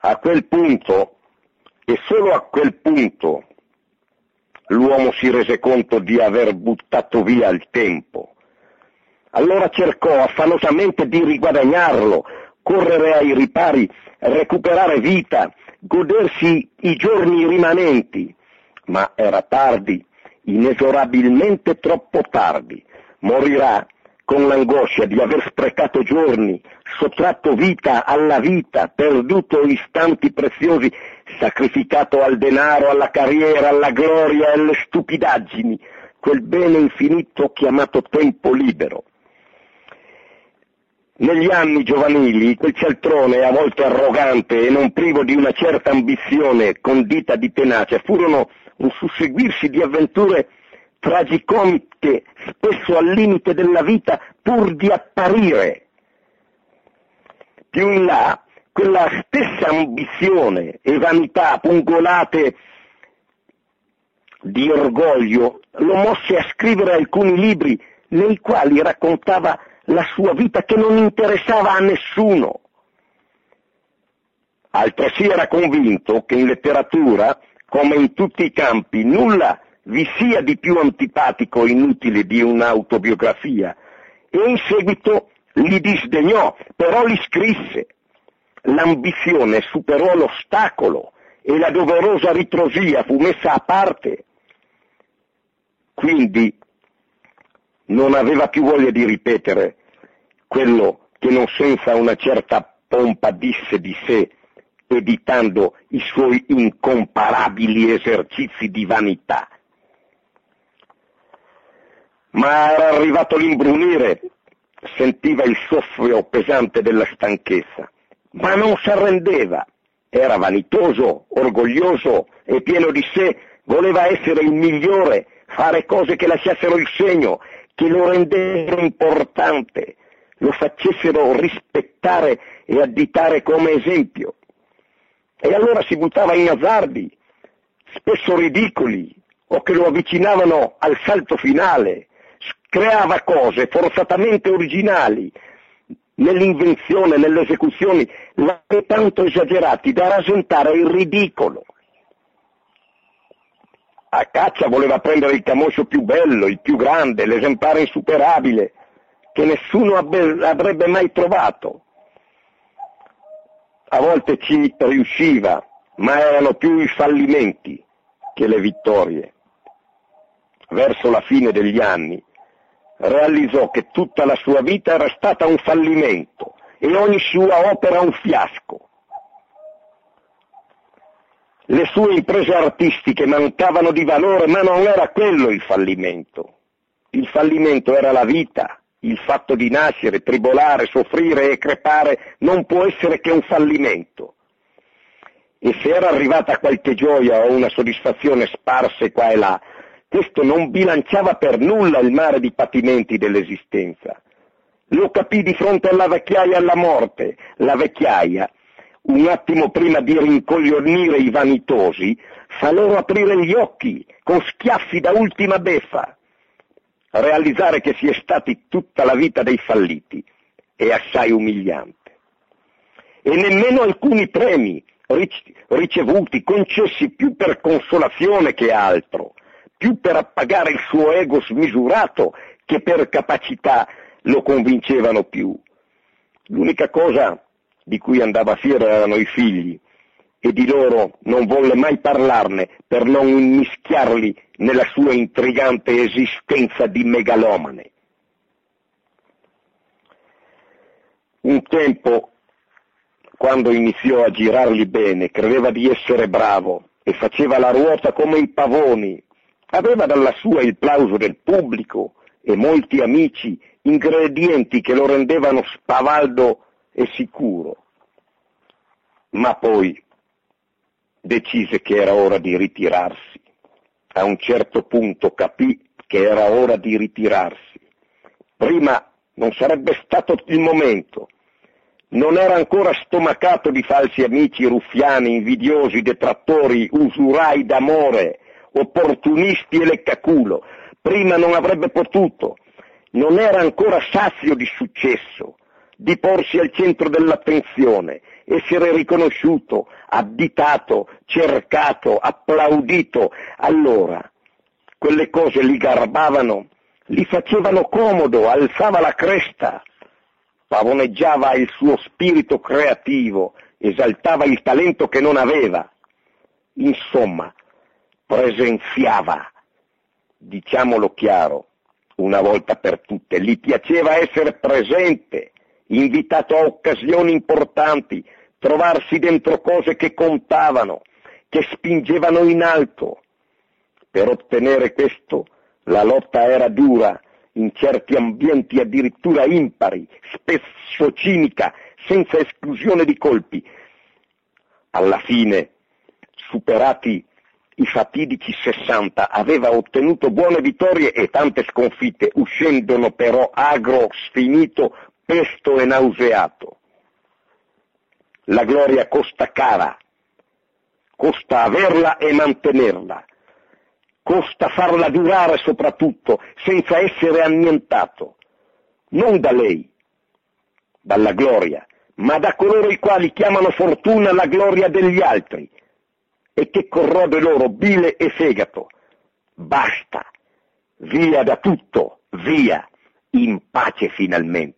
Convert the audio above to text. A quel punto, e solo a quel punto, l'uomo si rese conto di aver buttato via il tempo. Allora cercò affannosamente di riguadagnarlo, correre ai ripari, recuperare vita, godersi i giorni rimanenti. Ma era tardi, inesorabilmente troppo tardi. Morirà con l'angoscia di aver sprecato giorni, sottratto vita alla vita, perduto istanti preziosi, sacrificato al denaro, alla carriera, alla gloria e alle stupidaggini, quel bene infinito chiamato tempo libero. Negli anni giovanili, quel cialtrone, a volte arrogante e non privo di una certa ambizione condita di tenacia, furono un susseguirsi di avventure tragicomiche, spesso al limite della vita, pur di apparire. Più in là, quella stessa ambizione e vanità pungolate di orgoglio lo mosse a scrivere alcuni libri nei quali raccontava la sua vita che non interessava a nessuno. Altresì era convinto che in letteratura, come in tutti i campi, nulla vi sia di più antipatico e inutile di un'autobiografia, e in seguito li disdegnò, però li scrisse. L'ambizione superò l'ostacolo e la doverosa ritrosia fu messa a parte. Quindi non aveva più voglia di ripetere quello che non senza una certa pompa disse di sé, editando i suoi incomparabili esercizi di vanità. Ma era arrivato l'imbrunire, sentiva il soffio pesante della stanchezza, ma non s'arrendeva, era vanitoso, orgoglioso e pieno di sé, voleva essere il migliore, fare cose che lasciassero il segno, che lo rendessero importante, lo facessero rispettare e additare come esempio. E allora si buttava in azzardi, spesso ridicoli, o che lo avvicinavano al salto finale. Creava cose forzatamente originali nell'invenzione, nelle esecuzioni, ma tanto esagerati da rasentare il ridicolo. A caccia voleva prendere il camoscio più bello, il più grande, l'esemplare insuperabile, che nessuno avrebbe mai trovato. A volte ci riusciva, ma erano più i fallimenti che le vittorie. Verso la fine degli anni, realizzò che tutta la sua vita era stata un fallimento e ogni sua opera un fiasco. Le sue imprese artistiche mancavano di valore, ma non era quello il fallimento. Il fallimento era la vita, il fatto di nascere, tribolare, soffrire e crepare non può essere che un fallimento. E se era arrivata qualche gioia o una soddisfazione sparse qua e là, questo non bilanciava per nulla il mare di patimenti dell'esistenza. Lo capì di fronte alla vecchiaia e alla morte. La vecchiaia, un attimo prima di rincoglionire i vanitosi, fa loro aprire gli occhi con schiaffi da ultima beffa. Realizzare che si è stati tutta la vita dei falliti è assai umiliante. E nemmeno alcuni premi ricevuti, concessi più per consolazione che altro, più per appagare il suo ego smisurato che per capacità, lo convincevano più. L'unica cosa di cui andava fiero erano i figli, e di loro non volle mai parlarne per non immischiarli nella sua intrigante esistenza di megalomane. Un tempo, quando iniziò a girarli bene, credeva di essere bravo e faceva la ruota come i pavoni. Aveva dalla sua il plauso del pubblico e molti amici, ingredienti che lo rendevano spavaldo e sicuro. Ma poi decise che era ora di ritirarsi. A un certo punto capì che era ora di ritirarsi. Prima non sarebbe stato il momento. Non era ancora stomacato di falsi amici, ruffiani, invidiosi, detrattori, usurai d'amore, opportunisti e leccaculo. Prima non avrebbe potuto, non era ancora sazio di successo, di porsi al centro dell'attenzione essere riconosciuto, additato, cercato, applaudito. Allora, quelle cose li garbavano, li facevano comodo, alzava la cresta, pavoneggiava il suo spirito creativo, esaltava il talento che non aveva. Insomma, presenziava, diciamolo chiaro, una volta per tutte, gli piaceva essere presente, invitato a occasioni importanti, trovarsi dentro cose che contavano, che spingevano in alto. Per ottenere questo la lotta era dura, in certi ambienti addirittura impari, spesso cinica, senza esclusione di colpi. Alla fine, superati i fatidici 60, aveva ottenuto buone vittorie e tante sconfitte, uscendono però agro, sfinito, pesto e nauseato. La gloria costa cara, costa averla e mantenerla, costa farla durare soprattutto, senza essere annientato, non da lei, dalla gloria, ma da coloro i quali chiamano fortuna la gloria degli altri, e che corrode loro bile e fegato. Basta, via da tutto, via, in pace finalmente.